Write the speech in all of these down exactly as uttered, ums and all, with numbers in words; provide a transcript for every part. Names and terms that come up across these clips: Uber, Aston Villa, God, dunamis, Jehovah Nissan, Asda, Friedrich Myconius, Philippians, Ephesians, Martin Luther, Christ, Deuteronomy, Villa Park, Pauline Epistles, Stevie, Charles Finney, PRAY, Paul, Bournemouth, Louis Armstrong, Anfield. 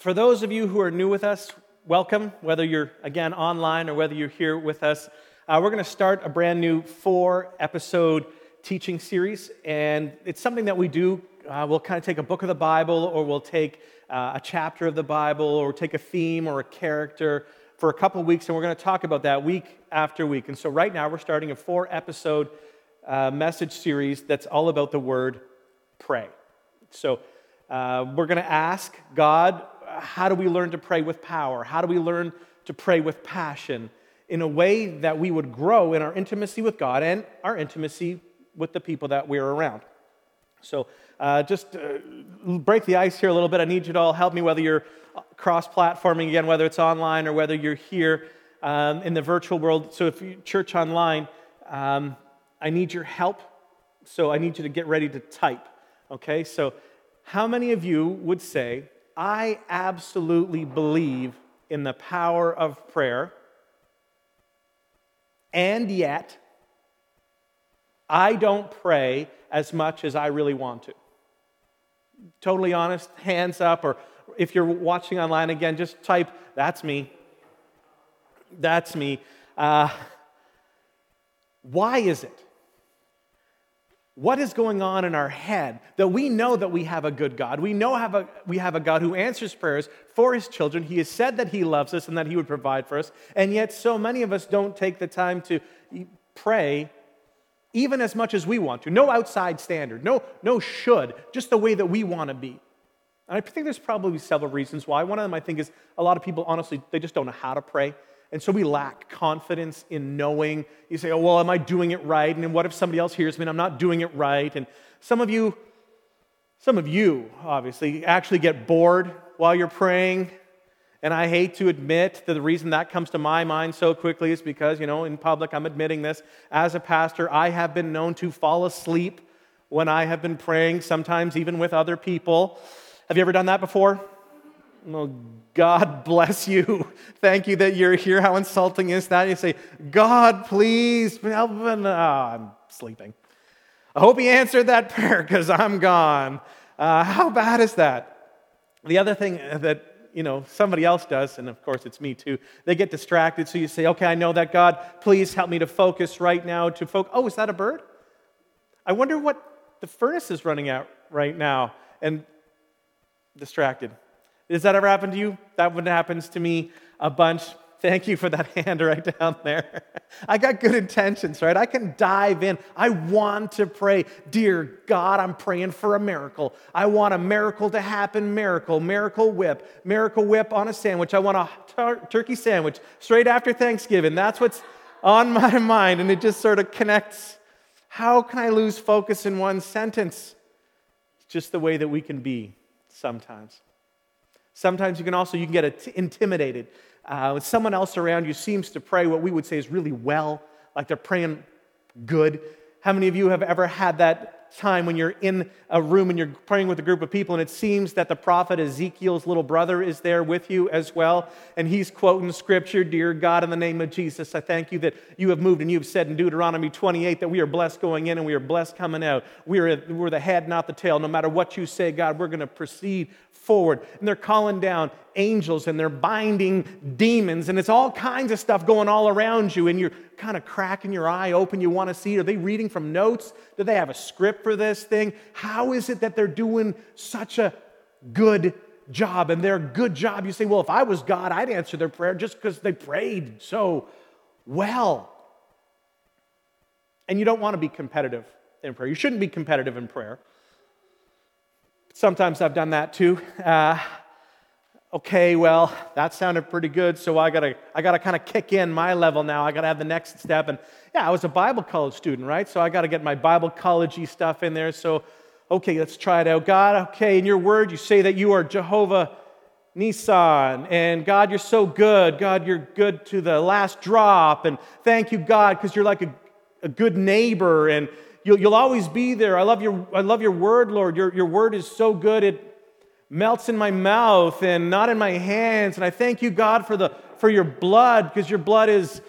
For those of you who are new with us, welcome, whether you're, again, online or whether you're here with us. Uh, we're going to start a brand new four-episode teaching series, and it's something that we do. Uh, we'll kind of take a book of the Bible, or we'll take uh, a chapter of the Bible, or take a theme or a character for a couple weeks, and we're going to talk about that week after week. And so right now, we're starting a four-episode uh, message series that's all about the word pray. So uh, we're going to ask God, how do we learn to pray with power? How do we learn to pray with passion in a way that we would grow in our intimacy with God and our intimacy with the people that we're around? So uh, just uh, break the ice here a little bit. I need you to all help me, whether you're cross-platforming again, whether it's online or whether you're here um, in the virtual world. So if you're church online, um, I need your help. So I need you to get ready to type, okay? So how many of you would say, I absolutely believe in the power of prayer, and yet I don't pray as much as I really want to? Totally honest, hands up, or if you're watching online again, just type, that's me. That's me. Uh, why is it? What is going on in our head that we know that we have a good God? We know have a, we have a God who answers prayers for his children. He has said that he loves us and that he would provide for us. And yet so many of us don't take the time to pray even as much as we want to. No outside standard. No, no should. Just the way that we want to be. And I think there's probably several reasons why. One of them, I think, is a lot of people, honestly, they just don't know how to pray. And so we lack confidence in knowing. You say, oh, well, am I doing it right? And then what if somebody else hears me and I'm not doing it right? And some of you, some of you, obviously, actually get bored while you're praying. And I hate to admit that the reason that comes to my mind so quickly is because, you know, in public, I'm admitting this. As a pastor, I have been known to fall asleep when I have been praying, sometimes even with other people. Have you ever done that before? Well, God bless you. Thank you that you're here. How insulting is that? You say, God, please help me. Oh, I'm sleeping. I hope he answered that prayer because I'm gone. Uh, how bad is that? The other thing that, you know, somebody else does, and of course it's me too, they get distracted. So you say, okay, I know that, God, please help me to focus right now. To focus. Oh, is that a bird? I wonder what the furnace is running at right now. And distracted. Does that ever happen to you? That one happens to me a bunch. Thank you for that hand right down there. I got good intentions, right? I can dive in. I want to pray. Dear God, I'm praying for a miracle. I want a miracle to happen. Miracle, miracle whip, miracle whip on a sandwich. I want a tur- turkey sandwich straight after Thanksgiving. That's what's on my mind, and it just sort of connects. How can I lose focus in one sentence? It's just the way that we can be sometimes. Sometimes you can also, you can get t- intimidated. Uh, someone else around you seems to pray what we would say is really well, like they're praying good. How many of you have ever had that time when you're in a room and you're praying with a group of people and it seems that the prophet Ezekiel's little brother is there with you as well, and he's quoting scripture, dear God, in the name of Jesus, I thank you that you have moved and you have said in Deuteronomy twenty-eight that we are blessed going in and we are blessed coming out. We are, we're the head, not the tail. No matter what you say, God, we're going to proceed forward, and they're calling down angels and they're binding demons, and it's all kinds of stuff going all around you, and you're kind of cracking your eye open. You want to see, are they reading from notes? Do they have a script for this thing? How is it that they're doing such a good job? And their good job, you say, well, if I was God, I'd answer their prayer just because they prayed so well. And you don't want to be competitive in prayer. You shouldn't be competitive in prayer. Sometimes I've done that too. Uh, okay, well, that sounded pretty good, so I gotta, I gotta kind of kick in my level now. I gotta have the next step. And yeah, I was a Bible college student, right? So I gotta get my Bible college-y stuff in there. So, okay, let's try it out. God, okay, in your word, you say that you are Jehovah Nissan, and God, you're so good. God, you're good to the last drop. And thank you, God, because you're like a, a good neighbor, and You'll, you'll always be there. I love your I love your word, Lord. Your, your word is so good. It melts in my mouth and not in my hands. And I thank you, God, for the for your blood, because your blood is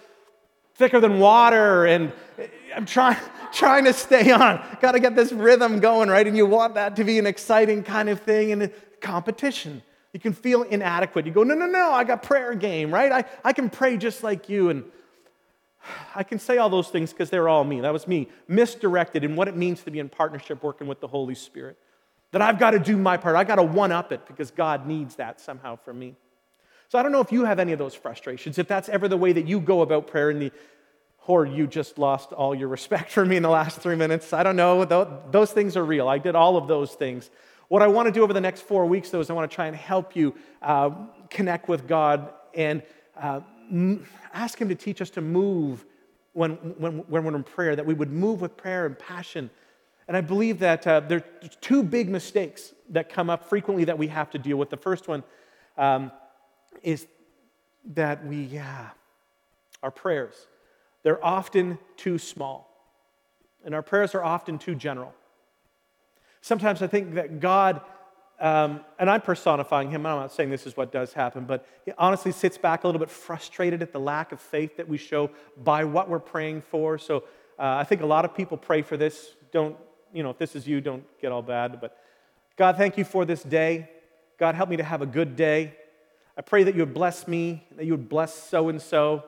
thicker than water. And I'm trying trying to stay on. Got to get this rhythm going, right? And you want that to be an exciting kind of thing and competition. you can feel inadequate. You go, no, no, no, I got prayer game, right? I, I can pray just like you. And I can say all those things because they're all me. That was me, misdirected in what it means to be in partnership working with the Holy Spirit. That I've got to do my part. I've got to one-up it because God needs that somehow from me. So I don't know if you have any of those frustrations, if that's ever the way that you go about prayer, and the, or you just lost all your respect for me in the last three minutes. I don't know. Those things are real. I did all of those things. What I want to do over the next four weeks, though, is I want to try and help you uh, connect with God and uh, m- ask Him to teach us to move when, when, when we're in prayer, that we would move with prayer and passion. And I believe that uh, there are two big mistakes that come up frequently that we have to deal with. The first one um, is that we, yeah, our prayers, they're often too small. And our prayers are often too general. Sometimes I think that God, um, and I'm personifying Him, and I'm not saying this is what does happen, but He honestly sits back a little bit frustrated at the lack of faith that we show by what we're praying for. So uh, I think a lot of people pray for this. Don't, you know, if this is you, don't get all bad. But God, thank you for this day. God, help me to have a good day. I pray that you would bless me, that you would bless so-and-so.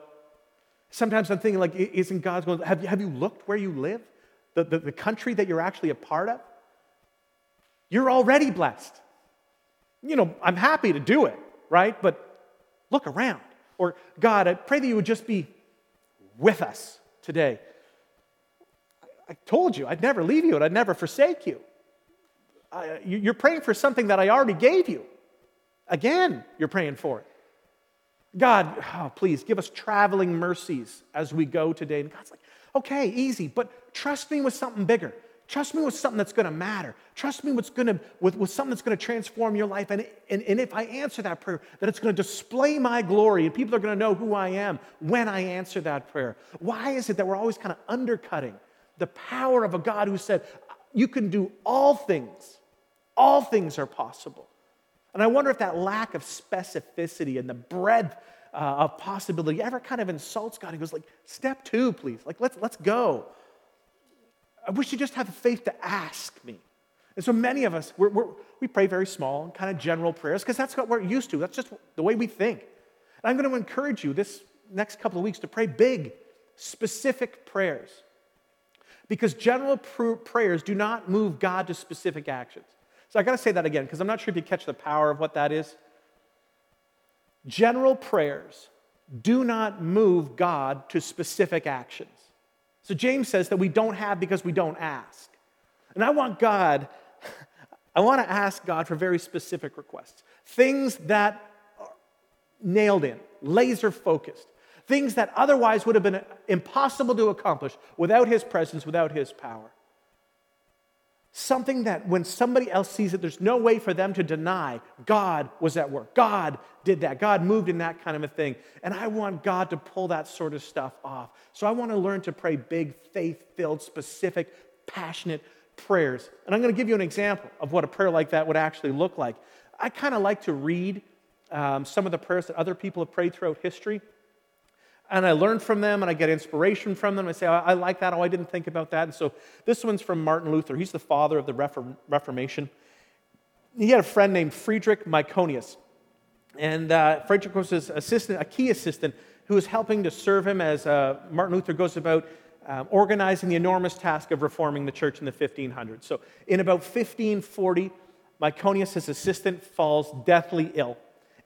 Sometimes I'm thinking, like, isn't God going, have you, have you looked where you live? The, the, the country that you're actually a part of? You're already blessed. You know, I'm happy to do it, right? But look around. Or, God, I pray that you would just be with us today. I, I told you, I'd never leave you and I'd never forsake you. I, you're praying for something that I already gave you. Again, you're praying for it. God, oh, please, give us traveling mercies as we go today. And God's like, okay, easy, but trust me with something bigger. Trust me with something that's going to matter. Trust me what's gonna, with, with something that's going to transform your life. And, and, and if I answer that prayer, that it's going to display my glory, and people are going to know who I am when I answer that prayer. Why is it that we're always kind of undercutting the power of a God who said, you can do all things. All things are possible. And I wonder if that lack of specificity and the breadth uh, of possibility ever kind of insults God. He goes like, step two, please. Like, let's let's go. I wish you just have the faith to ask me. And so many of us, we're, we're, we pray very small and kind of general prayers because that's what we're used to. That's just the way we think. And I'm going to encourage you this next couple of weeks to pray big, specific prayers. Because general pr- prayers do not move God to specific actions. So I got to say that again because I'm not sure if you catch the power of what that is. General prayers do not move God to specific actions. So James says that we don't have because we don't ask. And I want God, I want to ask God for very specific requests. Things that are nailed in, laser focused. Things that otherwise would have been impossible to accomplish without His presence, without His power. Something that when somebody else sees it, there's no way for them to deny God was at work. God did that. God moved in that kind of a thing. And I want God to pull that sort of stuff off. So I want to learn to pray big, faith-filled, specific, passionate prayers. And I'm going to give you an example of what a prayer like that would actually look like. I kind of like to read um, some of the prayers that other people have prayed throughout history. And I learn from them, and I get inspiration from them. I say, oh, I like that. Oh, I didn't think about that. And so this one's from Martin Luther. He's the father of the Refor- Reformation. He had a friend named Friedrich Myconius. And uh, Friedrich was his assistant, a key assistant, who was helping to serve him as uh, Martin Luther goes about um, organizing the enormous task of reforming the church in the fifteen hundreds. So in about fifteen forty, Myconius, his assistant, falls deathly ill.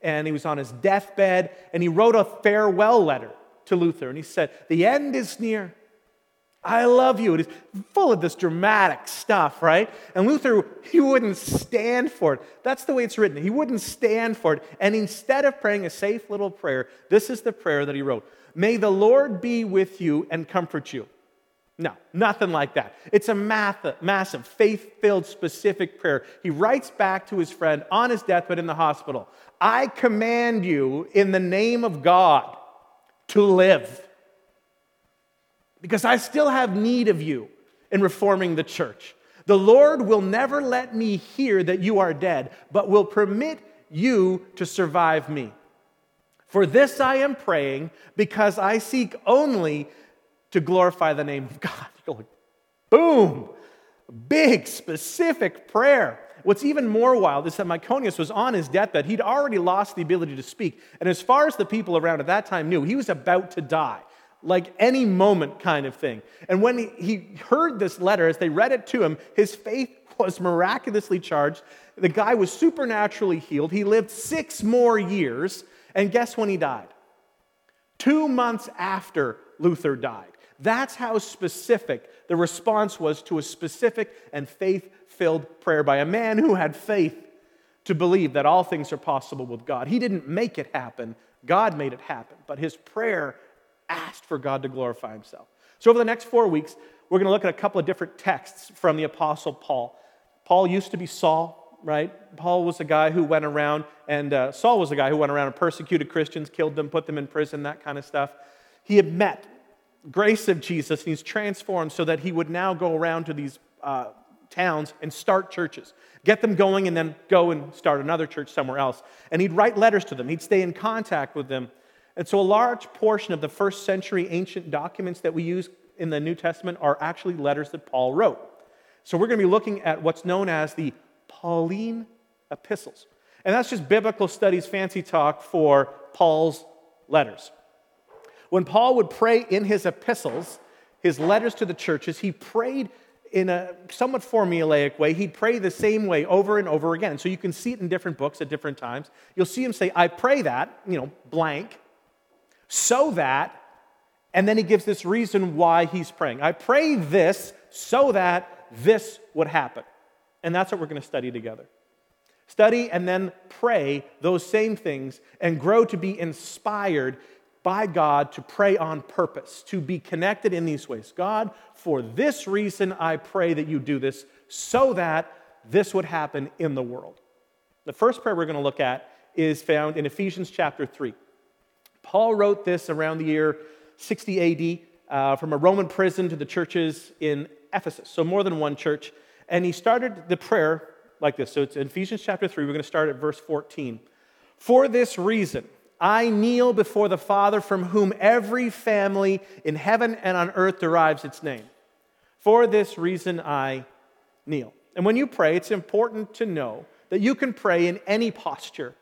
And he was on his deathbed, and he wrote a farewell letter to Luther, and he said, the end is near. I love you. It is full of this dramatic stuff, right? And Luther, he wouldn't stand for it. That's the way it's written. He wouldn't stand for it. And instead of praying a safe little prayer, this is the prayer that he wrote. May the Lord be with you and comfort you. No, nothing like that. It's a massive, faith-filled, specific prayer. He writes back to his friend on his deathbed in the hospital. I command you in the name of God to live, because I still have need of you in reforming the church. The Lord will never let me hear that you are dead, but will permit you to survive me. For this I am praying, because I seek only to glorify the name of God. Boom! Big, specific prayer. What's even more wild is that Myconius was on his deathbed. He'd already lost the ability to speak. And as far as the people around at that time knew, he was about to die, like any moment kind of thing. And when he, he heard this letter, as they read it to him, his faith was miraculously charged. The guy was supernaturally healed. He lived six more years. And guess when he died? Two months after Luther died. That's how specific the response was to a specific and faith-filled prayer by a man who had faith to believe that all things are possible with God. He didn't make it happen. God made it happen. But his prayer asked for God to glorify himself. So over the next four weeks, we're going to look at a couple of different texts from the Apostle Paul. Paul used to be Saul, right? Paul was a guy who went around, and uh, Saul was a guy who went around and persecuted Christians, killed them, put them in prison, that kind of stuff. He had met grace of Jesus, and he's transformed so that he would now go around to these uh, towns and start churches, get them going, and then go and start another church somewhere else. And he'd write letters to them. He'd stay in contact with them. And so a large portion of the first century ancient documents that we use in the New Testament are actually letters that Paul wrote. So we're going to be looking at what's known as the Pauline Epistles. And that's just biblical studies fancy talk for Paul's letters. When Paul would pray in his epistles, his letters to the churches, he prayed in a somewhat formulaic way. He'd pray the same way over and over again. And so you can see it in different books at different times. You'll see him say, I pray that, you know, blank, so that, and then he gives this reason why he's praying. I pray this so that this would happen. And that's what we're going to study together. Study and then pray those same things and grow to be inspired by God to pray on purpose, to be connected in these ways. God, for this reason, I pray that you do this so that this would happen in the world. The first prayer we're going to look at is found in Ephesians chapter three. Paul wrote this around the year sixty A D uh, from a Roman prison to the churches in Ephesus, so more than one church. And he started the prayer like this. So it's in Ephesians chapter three. We're going to start at verse fourteen. For this reason, I kneel before the Father, from whom every family in heaven and on earth derives its name. For this reason I kneel. And when you pray, it's important to know that you can pray in any posture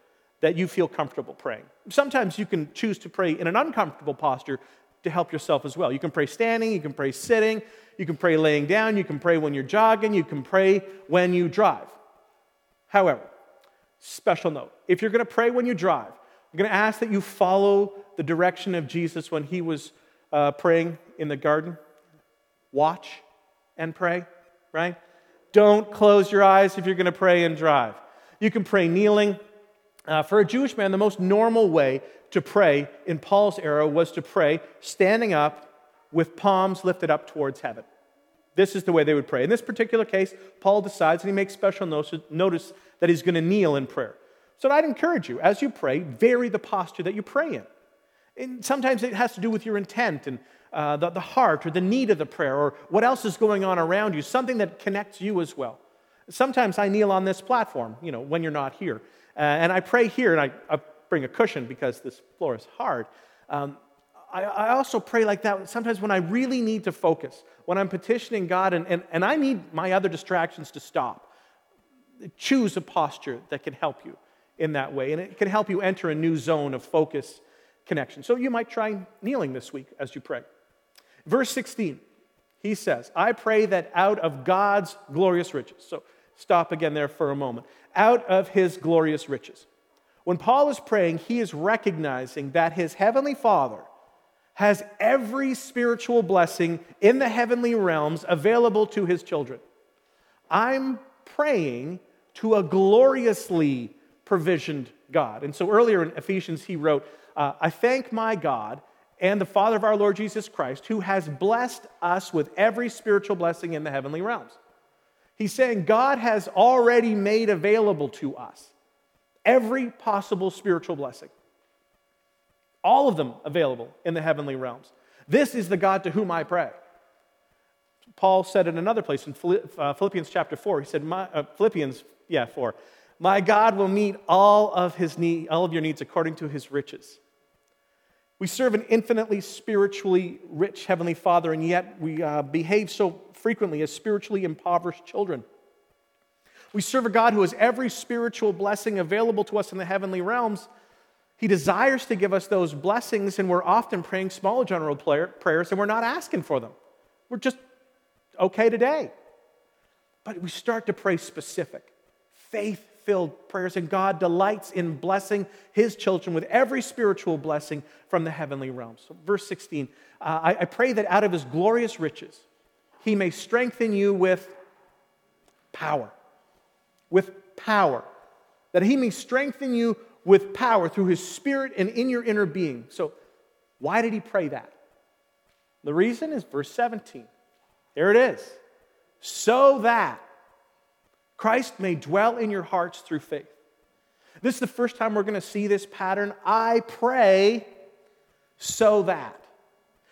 that you feel comfortable praying. Sometimes you can choose to pray in an uncomfortable posture to help yourself as well. You can pray standing, you can pray sitting, you can pray laying down, you can pray when you're jogging, you can pray when you drive. However, special note, if you're going to pray when you drive, I'm going to ask that you follow the direction of Jesus when he was uh, praying in the garden. Watch and pray, right? Don't close your eyes if you're going to pray and drive. You can pray kneeling. Uh, for a Jewish man, the most normal way to pray in Paul's era was to pray standing up with palms lifted up towards heaven. This is the way they would pray. In this particular case, Paul decides, and he makes special notice that he's going to kneel in prayer. So I'd encourage you, as you pray, vary the posture that you pray in. And sometimes it has to do with your intent and uh, the, the heart or the need of the prayer or what else is going on around you, something that connects you as well. Sometimes I kneel on this platform, you know, when you're not here. Uh, and I pray here, and I, I bring a cushion because this floor is hard. Um, I, I also pray like that sometimes when I really need to focus, when I'm petitioning God, and, and, and I need my other distractions to stop. Choose a posture that can help you in that way, and it can help you enter a new zone of focus connection. So you might try kneeling this week as you pray. Verse sixteen, he says, I pray that out of God's glorious riches. So stop again there for a moment. Out of his glorious riches. When Paul is praying, he is recognizing that his heavenly Father has every spiritual blessing in the heavenly realms available to his children. I'm praying to a gloriously provisioned God. And so earlier in Ephesians, he wrote, uh, I thank my God and the Father of our Lord Jesus Christ, who has blessed us with every spiritual blessing in the heavenly realms. He's saying God has already made available to us every possible spiritual blessing. All of them available in the heavenly realms. This is the God to whom I pray. Paul said in another place in Philippians chapter four, he said, my, uh, Philippians, yeah, four, my God will meet all of his need, all of your needs according to his riches. We serve an infinitely spiritually rich Heavenly Father, and yet we uh, behave so frequently as spiritually impoverished children. We serve a God who has every spiritual blessing available to us in the heavenly realms. He desires to give us those blessings, and we're often praying small general prayers, and we're not asking for them. We're just okay today. But we start to pray specific, faith-filled prayers, and God delights in blessing His children with every spiritual blessing from the heavenly realms. So verse sixteen, uh, I, I pray that out of His glorious riches, He may strengthen you with power, with power, that He may strengthen you with power through His Spirit and in your inner being. So why did he pray that? The reason is verse seventeen. There it is. So that Christ may dwell in your hearts through faith. This is the first time we're going to see this pattern. I pray so that.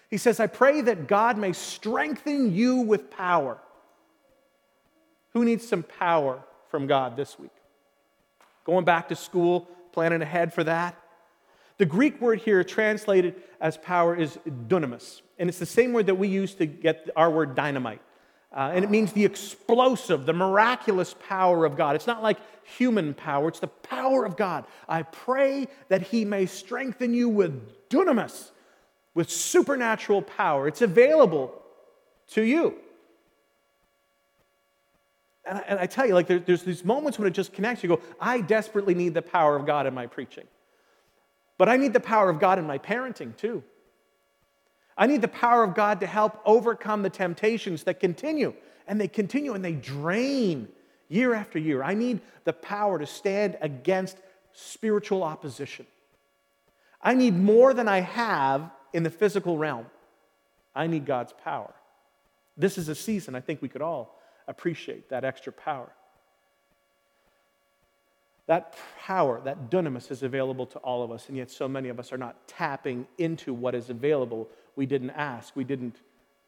He says, I pray that God may strengthen you with power. Who needs some power from God this week? Going back to school, planning ahead for that. The Greek word here translated as power is dunamis, and it's the same word that we use to get our word dynamite. Uh, and it means the explosive, the miraculous power of God. It's not like human power. It's the power of God. I pray that He may strengthen you with dunamis, with supernatural power. It's available to you. And I, and I tell you, like, there, there's these moments when it just connects. You go, I desperately need the power of God in my preaching. But I need the power of God in my parenting, too. I need the power of God to help overcome the temptations that continue. And they continue and they drain year after year. I need the power to stand against spiritual opposition. I need more than I have in the physical realm. I need God's power. This is a season I think we could all appreciate that extra power. That power, that dunamis, is available to all of us, and yet so many of us are not tapping into what is available. We didn't ask. We didn't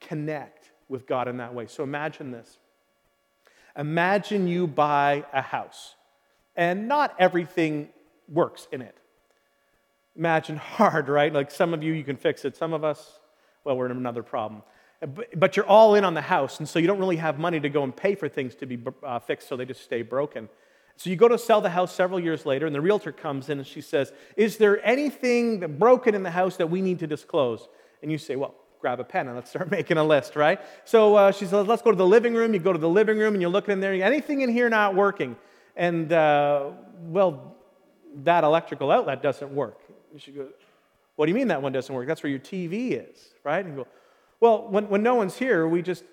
connect with God in that way. So imagine this. Imagine you buy a house, and not everything works in it. Imagine hard, right? Like some of you, you can fix it. Some of us, well, we're in another problem. But you're all in on the house, and so you don't really have money to go and pay for things to be uh, fixed, so they just stay broken. So you go to sell the house several years later, and the realtor comes in and she says, is there anything broken in the house that we need to disclose? And you say, well, grab a pen and let's start making a list, right? So uh, she says, let's go to the living room. You go to the living room, and you're looking in there. Anything in here not working? And, uh, well, that electrical outlet doesn't work. And she goes, what do you mean that one doesn't work? That's where your T V is, right? And you go, well, when, when no one's here, we just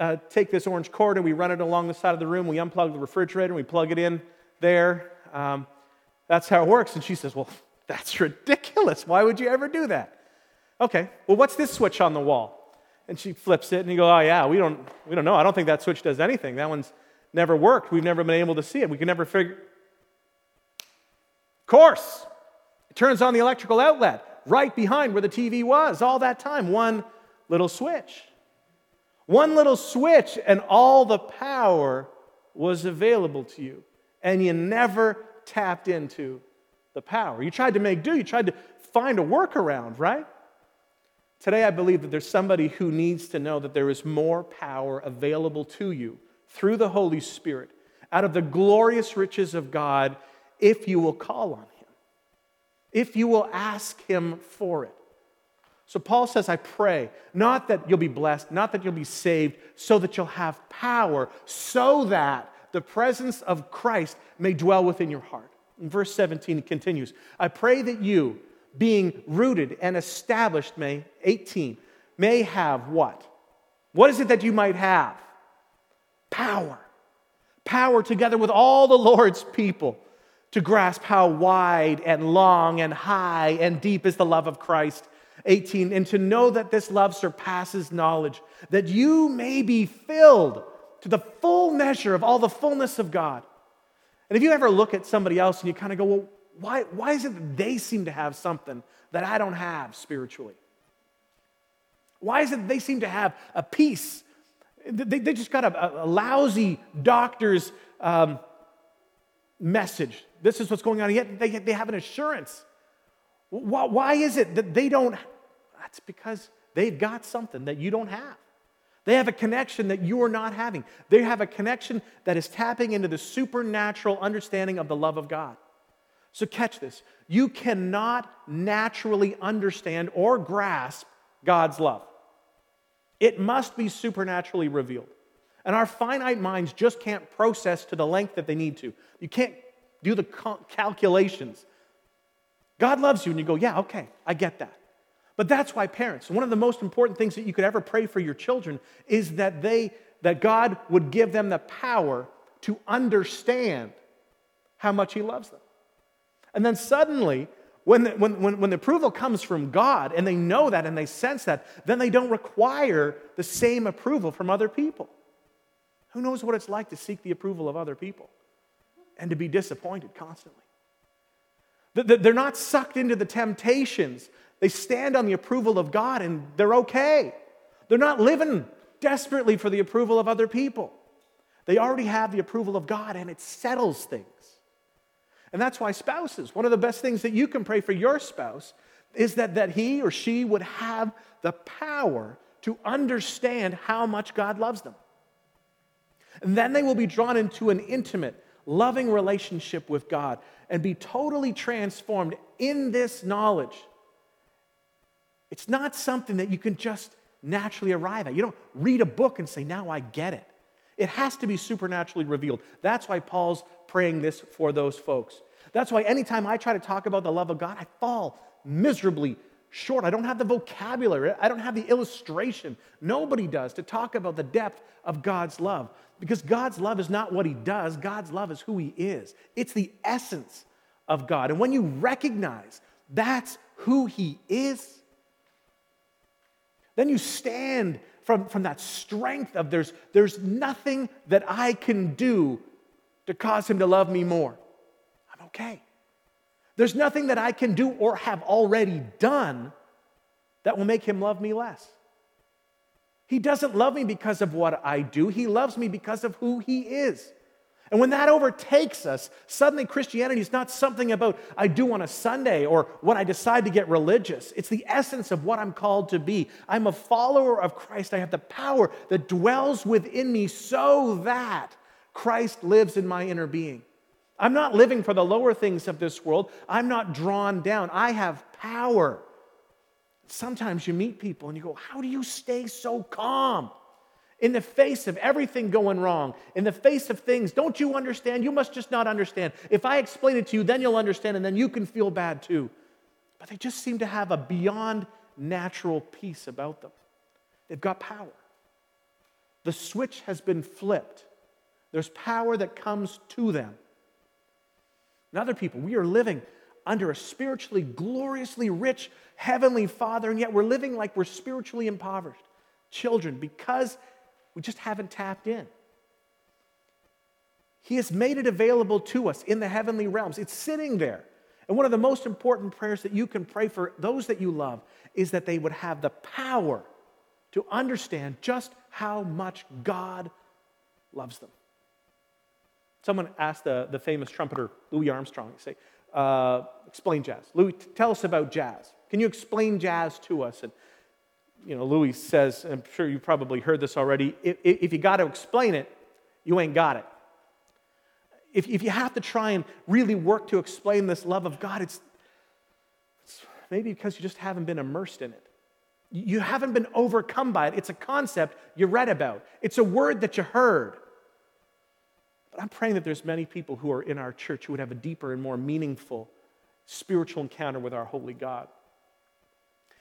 uh, take this orange cord and we run it along the side of the room. We unplug the refrigerator and we plug it in there. Um, that's how it works. And she says, well, that's ridiculous. Why would you ever do that? Okay, well, what's this switch on the wall? And she flips it and you go, oh, yeah, we don't we don't know. I don't think that switch does anything. That one's never worked. We've never been able to see it. We can never figure. Of course, it turns on the electrical outlet right behind where the T V was all that time. One little switch. One little switch and all the power was available to you. And you never tapped into the power. You tried to make do. You tried to find a workaround, right? Today I believe that there's somebody who needs to know that there is more power available to you through the Holy Spirit out of the glorious riches of God if you will call on Him. If you will ask Him for it. So Paul says, I pray, not that you'll be blessed, not that you'll be saved, so that you'll have power, so that the presence of Christ may dwell within your heart. In verse seventeen, it continues, I pray that you, being rooted and established, may eighteen, may have what? What is it that you might have? Power. Power together with all the Lord's people to grasp how wide and long and high and deep is the love of Christ. eighteen, and to know that this love surpasses knowledge, that you may be filled to the full measure of all the fullness of God. And if you ever look at somebody else and you kind of go, well, why, why is it that they seem to have something that I don't have spiritually? Why is it that they seem to have a peace? They, they just got a, a lousy doctor's um, message. This is what's going on, yet they, they have an assurance. Why, why is it that they don't? That's because they've got something that you don't have. They have a connection that you are not having. They have a connection that is tapping into the supernatural understanding of the love of God. So catch this. You cannot naturally understand or grasp God's love. It must be supernaturally revealed. And our finite minds just can't process to the length that they need to. You can't do the calculations. God loves you, and you go, yeah, okay, I get that. But that's why parents, one of the most important things that you could ever pray for your children is that they, that God would give them the power to understand how much He loves them. And then suddenly, when the, when, when, when the approval comes from God and they know that and they sense that, then they don't require the same approval from other people. Who knows what it's like to seek the approval of other people and to be disappointed constantly? They're not sucked into the temptations. They stand on the approval of God and they're okay. They're not living desperately for the approval of other people. They already have the approval of God and it settles things. And that's why spouses, one of the best things that you can pray for your spouse is that, that he or she would have the power to understand how much God loves them. And then they will be drawn into an intimate, loving relationship with God and be totally transformed in this knowledge. It's not something that you can just naturally arrive at. You don't read a book and say, now I get it. It has to be supernaturally revealed. That's why Paul's praying this for those folks. That's why anytime I try to talk about the love of God, I fall miserably short. I don't have the vocabulary. I don't have the illustration. Nobody does to talk about the depth of God's love. Because God's love is not what He does. God's love is who He is. It's the essence of God. And when you recognize that's who He is, then you stand from, from that strength of there's, there's nothing that I can do to cause Him to love me more. I'm okay. There's nothing that I can do or have already done that will make Him love me less. He doesn't love me because of what I do. He loves me because of who He is. And when that overtakes us, suddenly Christianity is not something about I do on a Sunday or what I decide to get religious. It's the essence of what I'm called to be. I'm a follower of Christ. I have the power that dwells within me so that Christ lives in my inner being. I'm not living for the lower things of this world. I'm not drawn down. I have power. Sometimes you meet people and you go, how do you stay so calm? In the face of everything going wrong, in the face of things, don't you understand? You must just not understand. If I explain it to you, then you'll understand, and then you can feel bad too. But they just seem to have a beyond natural peace about them. They've got power. The switch has been flipped. There's power that comes to them. And other people, we are living under a spiritually, gloriously rich heavenly Father, and yet we're living like we're spiritually impoverished children because we just haven't tapped in. He has made it available to us in the heavenly realms. It's sitting there. And one of the most important prayers that you can pray for those that you love is that they would have the power to understand just how much God loves them. Someone asked the, the famous trumpeter, Louis Armstrong, say, uh, explain jazz. Louis, t- tell us about jazz. Can you explain jazz to us? And You know, Louis says, I'm sure you probably heard this already, if, if you got to explain it, you ain't got it. If, if you have to try and really work to explain this love of God, it's, it's maybe because you just haven't been immersed in it. You haven't been overcome by it. It's a concept you read about. It's a word that you heard. But I'm praying that there's many people who are in our church who would have a deeper and more meaningful spiritual encounter with our holy God.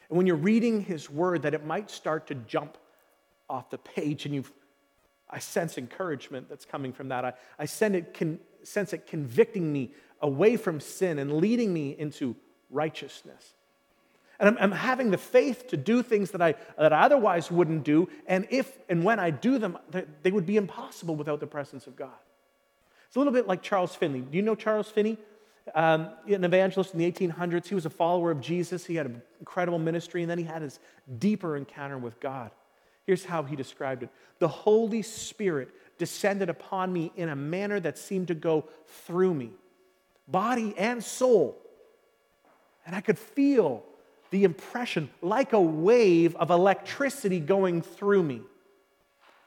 And when you're reading His Word, that it might start to jump off the page, and you, I sense encouragement that's coming from that. I, I send it con, sense it convicting me away from sin and leading me into righteousness. And I'm, I'm having the faith to do things that I that I otherwise wouldn't do, and if and when I do them, they would be impossible without the presence of God. It's a little bit like Charles Finney. Do you know Charles Finney? Um, an evangelist in the eighteen hundreds. He was a follower of Jesus. He had an incredible ministry, and then he had his deeper encounter with God. Here's how he described it. The Holy Spirit descended upon me in a manner that seemed to go through me, body and soul. And I could feel the impression like a wave of electricity going through me.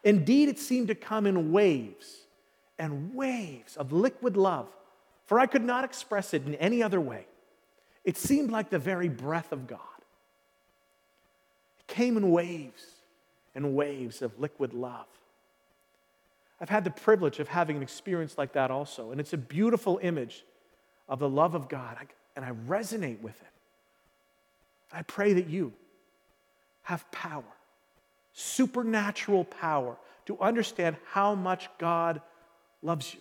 Indeed, it seemed to come in waves and waves of liquid love, for I could not express it in any other way. It seemed like the very breath of God. It came in waves and waves of liquid love. I've had the privilege of having an experience like that also, and it's a beautiful image of the love of God, and I resonate with it. I pray that you have power, supernatural power, to understand how much God loves you.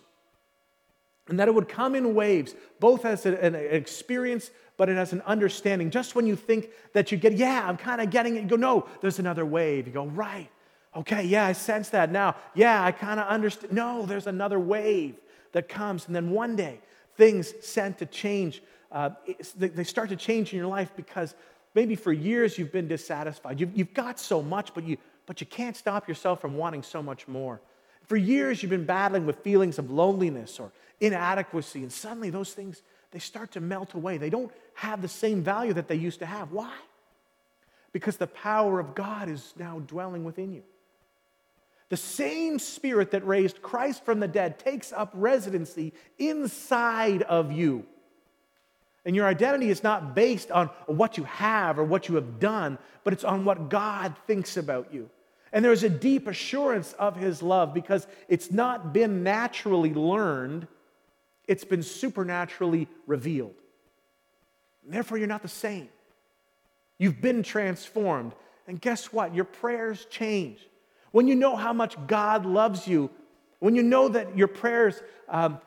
And that it would come in waves, both as an experience, but as an understanding. Just when you think that you get, yeah, I'm kind of getting it, you go, no, there's another wave. You go, right, okay, yeah, I sense that now. Yeah, I kind of understand. No, there's another wave that comes. And then one day, things sent to change. Uh, they start to change in your life because maybe for years you've been dissatisfied. You've, you've got so much, but you, but you can't stop yourself from wanting so much more. For years you've been battling with feelings of loneliness or inadequacy, and suddenly those things, they start to melt away. They don't have the same value that they used to have. Why? Because the power of God is now dwelling within you. The same Spirit that raised Christ from the dead takes up residency inside of you. And your identity is not based on what you have or what you have done, but it's on what God thinks about you. And there's a deep assurance of His love because it's not been naturally learned, it's been supernaturally revealed. And therefore, you're not the same. You've been transformed. And guess what? Your prayers change. When you know how much God loves you, when you know that your prayers, um,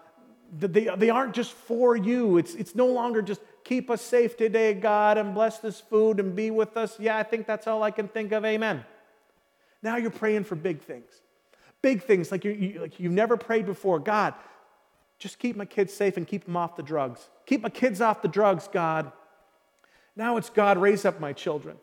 they, they aren't just for you. It's, it's no longer just keep us safe today, God, and bless this food and be with us. Yeah, I think that's all I can think of. Amen. Now you're praying for big things. Big things like, you're, you, like you've never prayed before. God, just keep my kids safe and keep them off the drugs. Keep my kids off the drugs, God. Now it's God, raise up my children.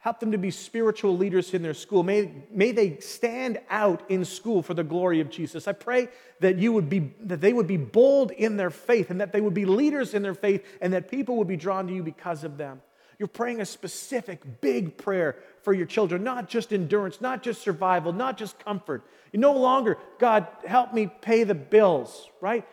Help them to be spiritual leaders in their school. May, may they stand out in school for the glory of Jesus. I pray that you would be that they would be bold in their faith and that they would be leaders in their faith and that people would be drawn to you because of them. You're praying a specific, big prayer for your children, not just endurance, not just survival, not just comfort. You no longer, God, help me pay the bills, right?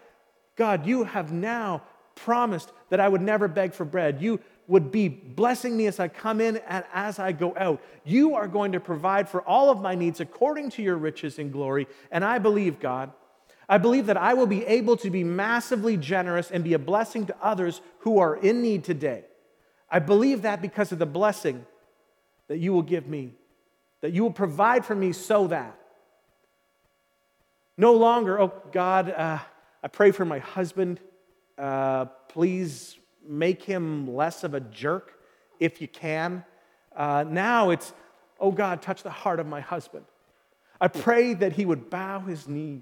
God, you have now promised that I would never beg for bread. You would be blessing me as I come in and as I go out. You are going to provide for all of my needs according to your riches and glory. And I believe, God, I believe that I will be able to be massively generous and be a blessing to others who are in need today. I believe that because of the blessing that you will give me, that you will provide for me so that no longer, oh God, uh, I pray for my husband. Uh, please make him less of a jerk if you can. Uh, now it's, oh God, touch the heart of my husband. I pray that he would bow his knees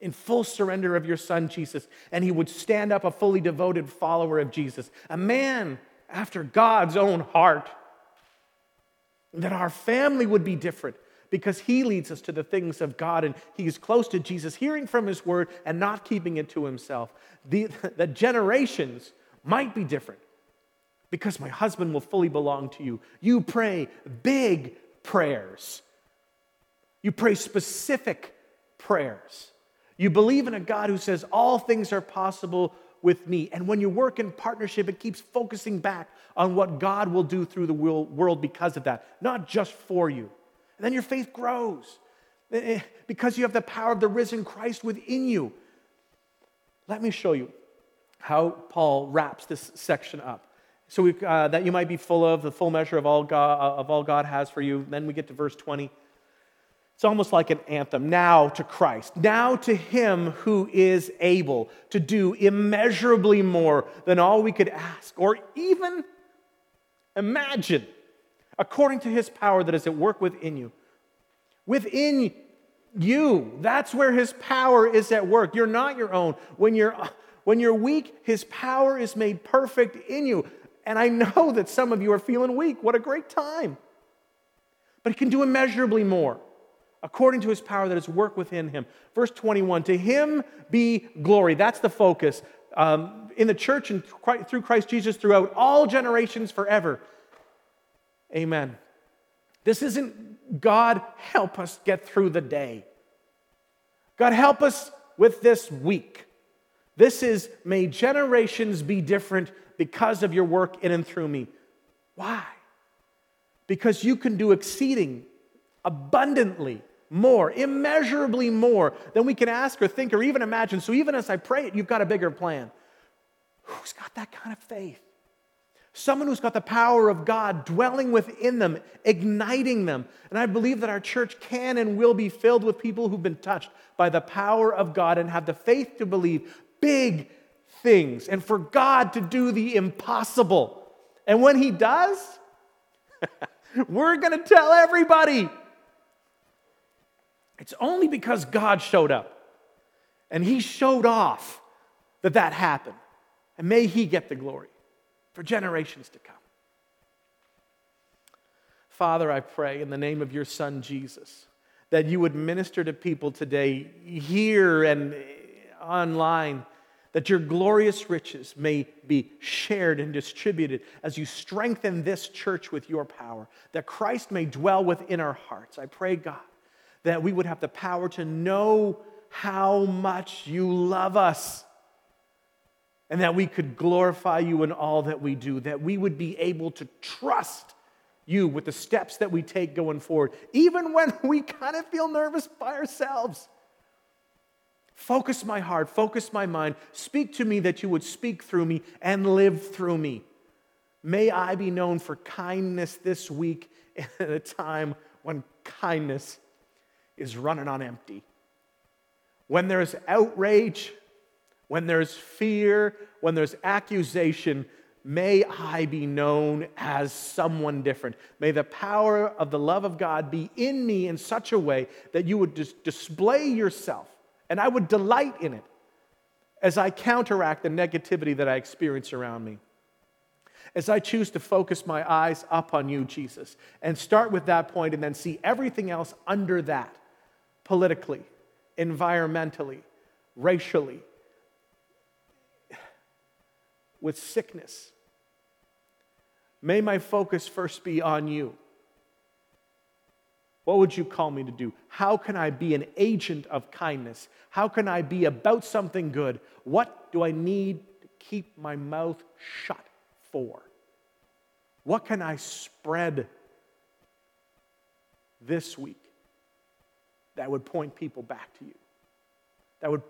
in full surrender of your Son, Jesus, and he would stand up a fully devoted follower of Jesus, a man after God's own heart, that our family would be different because he leads us to the things of God and he is close to Jesus, hearing from his word and not keeping it to himself. The, the generations might be different because my husband will fully belong to you. You pray big prayers. You pray specific prayers. You believe in a God who says, all things are possible with me. And when you work in partnership, it keeps focusing back on what God will do through the world because of that, not just for you. And then your faith grows because you have the power of the risen Christ within you. Let me show you how Paul wraps this section up. So we, uh, that you might be full of the full measure of all God, of all God has for you. Then we get to verse twenty. It's almost like an anthem. Now to Christ, now to Him who is able to do immeasurably more than all we could ask or even imagine, according to His power that is at work within you. Within you, that's where His power is at work. You're not your own. When you're, when you're weak, His power is made perfect in you. And I know that some of you are feeling weak. What a great time. But He can do immeasurably more, according to His power that is work within Him. Verse twenty-one, to Him be glory. That's the focus. Um, in the church and through Christ Jesus throughout all generations forever. Amen. This isn't God, help us get through the day. God, help us with this week. This is, may generations be different because of your work in and through me. Why? Because you can do exceeding, abundantly, more, immeasurably more than we can ask or think or even imagine. So even as I pray it, you've got a bigger plan. Who's got that kind of faith? Someone who's got the power of God dwelling within them, igniting them. And I believe that our church can and will be filled with people who've been touched by the power of God and have the faith to believe big things and for God to do the impossible. And when he does, we're going to tell everybody. It's only because God showed up and he showed off that that happened. And may he get the glory for generations to come. Father, I pray in the name of your Son, Jesus, that you would minister to people today, here and online, that your glorious riches may be shared and distributed as you strengthen this church with your power, that Christ may dwell within our hearts. I pray, God, that we would have the power to know how much you love us, and that we could glorify you in all that we do, that we would be able to trust you with the steps that we take going forward, even when we kind of feel nervous by ourselves. Focus my heart, focus my mind. Speak to me that you would speak through me and live through me. May I be known for kindness this week at a time when kindness is running on empty. When there's outrage, when there's fear, when there's accusation, may I be known as someone different. May the power of the love of God be in me in such a way that you would dis- display yourself, and I would delight in it as I counteract the negativity that I experience around me. As I choose to focus my eyes up on you, Jesus, and start with that point and then see everything else under that, politically, environmentally, racially, with sickness. May my focus first be on you. What would you call me to do? How can I be an agent of kindness? How can I be about something good? What do I need to keep my mouth shut for? What can I spread this week that would point people back to you? That would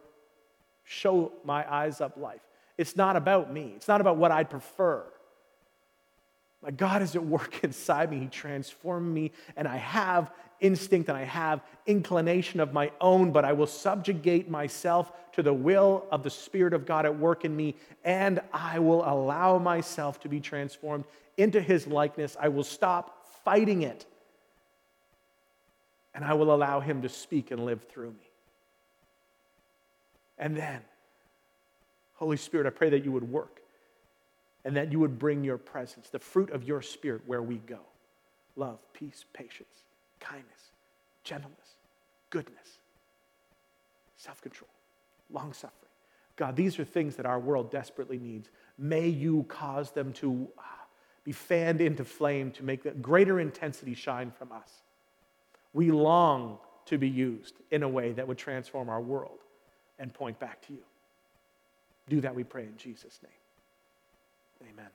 show my eyes up life. It's not about me. It's not about what I'd prefer. My God is at work inside me. He transformed me, and I have instinct and I have inclination of my own, but I will subjugate myself to the will of the Spirit of God at work in me, and I will allow myself to be transformed into His likeness. I will stop fighting it, and I will allow Him to speak and live through me. And then, Holy Spirit, I pray that you would work and that you would bring your presence, the fruit of your Spirit, where we go. Love, peace, patience, kindness, gentleness, goodness, self-control, long-suffering. God, these are things that our world desperately needs. May you cause them to be fanned into flame to make that greater intensity shine from us. We long to be used in a way that would transform our world and point back to you. Do that, we pray in Jesus' name. Amen.